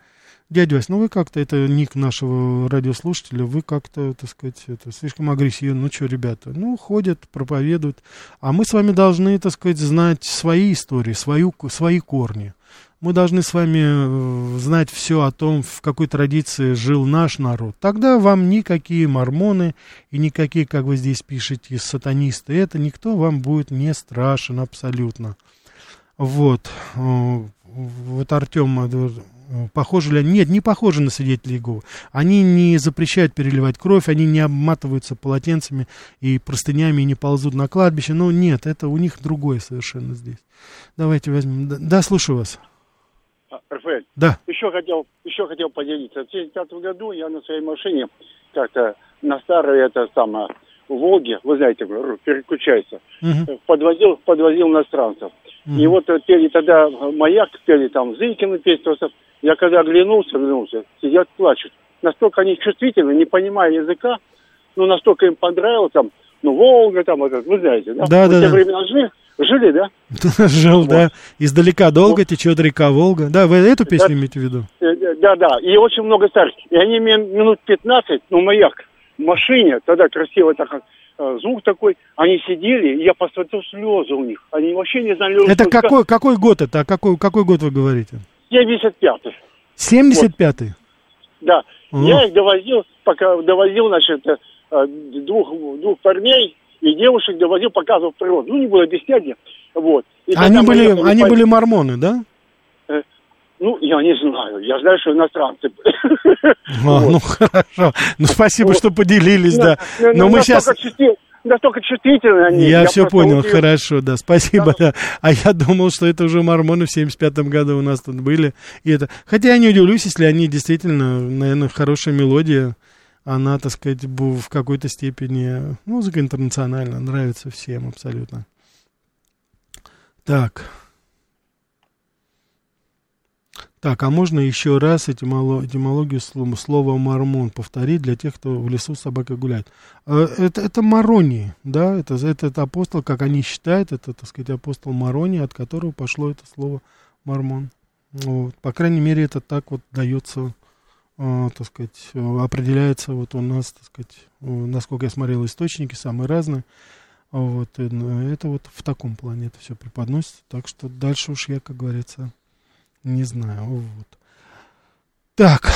Дядя Вась, ну вы как-то, это ник нашего радиослушателя, вы как-то, так сказать, это, слишком агрессивно. Ну что, ребята, ну ходят, проповедуют. А мы с вами должны, так сказать, знать свои истории, свою, свои корни. Мы должны с вами знать все о том, в какой традиции жил наш народ. Тогда вам никакие мормоны и никакие, как вы здесь пишете, сатанисты, это никто вам будет не страшен абсолютно. Вот. Вот Артем... Похожи ли они? Нет, не похожи на свидетелей Иеговы. Они не запрещают переливать кровь, они не обматываются полотенцами и простынями, и не ползут на кладбище. Но нет, это у них другое совершенно здесь. Давайте возьмем. Да, слушаю вас. Рафаэль, да. еще, хотел, еще хотел поделиться. В тысяча девятьсот семьдесят пятом году я на своей машине как-то на старой это самое, Волге, вы знаете, переключается, угу. подвозил, подвозил иностранцев. Угу. И вот пели тогда «Маяк», пели там Зыкину песню. Я когда оглянулся, оглянулся, сидят, плачут. Настолько они чувствительны, не понимая языка, но настолько им понравилось там, ну, Волга там, этот, вы знаете, да? Да, да. В те времена жили, жили да? Жил, да. Издалека долго течет река Волга. Да, вы эту песню имеете в виду? Да, да. И очень много старых. И они минут пятнадцать, ну, «Маяк», в машине, тогда красиво так... Звук такой, они сидели, я посмотрел, слезы у них. Они вообще не знали... Это какой, какой год это? А какой, какой год вы говорите? семьдесят пятый. семьдесят пятый? Вот. Да. О. Я их довозил, пока довозил, значит, двух, двух парней и девушек довозил, показывал природу. Ну, не было объяснять. Вот. Они, были, они, они были мормоны, да? Ну, я не знаю. Я знаю, что иностранцы. А, вот. Ну, хорошо. Ну, спасибо, вот. Что поделились, да. да. Но, но мы сейчас... Чувствительные, настолько чувствительные они. Я, я все понял, убью. Хорошо, да. Спасибо, да. да. А я думал, что это уже мормоны в семьдесят пятом году у нас тут были. И это... Хотя я не удивлюсь, если они действительно, наверное, хорошая мелодия. Она, так сказать, в какой-то степени... Музыка интернациональная, нравится всем абсолютно. Так... Так, а можно еще раз этимологию слова, слова «мормон» повторить для тех, кто в лесу с собакой гуляет? Это, это Марони, да, это, это, это апостол, как они считают, это, так сказать, апостол Марони, от которого пошло это слово «мормон». Вот. По крайней мере, это так вот дается, так сказать, определяется вот у нас, так сказать, насколько я смотрел, источники самые разные. Вот. Это вот в таком плане это все преподносится, так что дальше уж я, как говорится... Не знаю, вот. Так,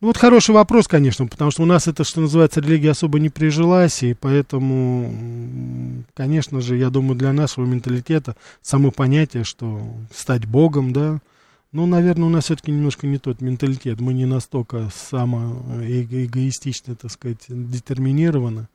вот хороший вопрос, конечно, потому что у нас это, что называется, религия особо не прижилась, и поэтому, конечно же, я думаю, для нашего менталитета само понятие, что стать Богом, да, ну, наверное, у нас все-таки немножко не тот менталитет, мы не настолько самоэгоистично, так сказать, детерминированы.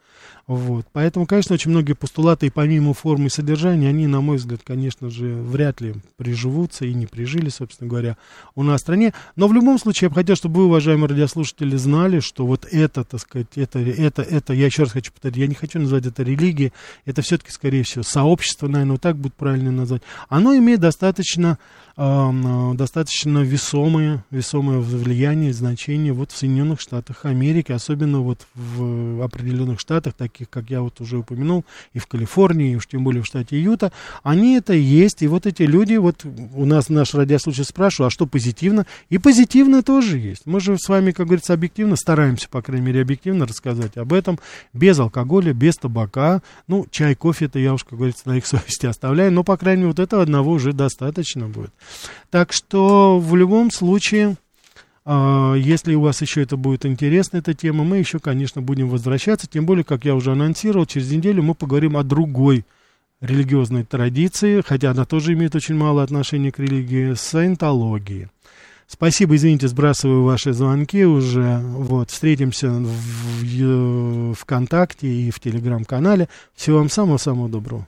Вот. Поэтому, конечно, очень многие постулаты, и помимо формы и содержания, они, на мой взгляд, конечно же, вряд ли приживутся и не прижили, собственно говоря, у нас в стране. Но в любом случае, я бы хотел, чтобы вы, уважаемые радиослушатели, знали, что вот это, так сказать, это, это, это, я еще раз хочу повторить, я не хочу назвать это религией, это все-таки, скорее всего, сообщество, наверное, вот так будет правильно назвать. Оно имеет достаточно, э, достаточно весомое, весомое влияние, значение вот в Соединенных Штатах Америки, особенно вот в определенных штатах, таких как я вот уже упомянул, и в Калифорнии, и уж тем более в штате Юта, они это есть, и вот эти люди, вот у нас наш радиослушатель спрашивал, а что позитивно? И позитивно тоже есть. Мы же с вами, как говорится, объективно, стараемся, по крайней мере, объективно рассказать об этом, без алкоголя, без табака, ну, чай, кофе, это я уж, как говорится, на их совести оставляю, но, по крайней мере, вот этого одного уже достаточно будет. Так что, в любом случае... Если у вас еще это будет интересно, эта тема, мы еще, конечно, будем возвращаться. Тем более, как я уже анонсировал, через неделю мы поговорим о другой религиозной традиции, хотя она тоже имеет очень мало отношения к религии, саентологии. Спасибо, извините, сбрасываю ваши звонки уже. Вот, встретимся в, в ВКонтакте и в Телеграм-канале. Всего вам самого-самого доброго.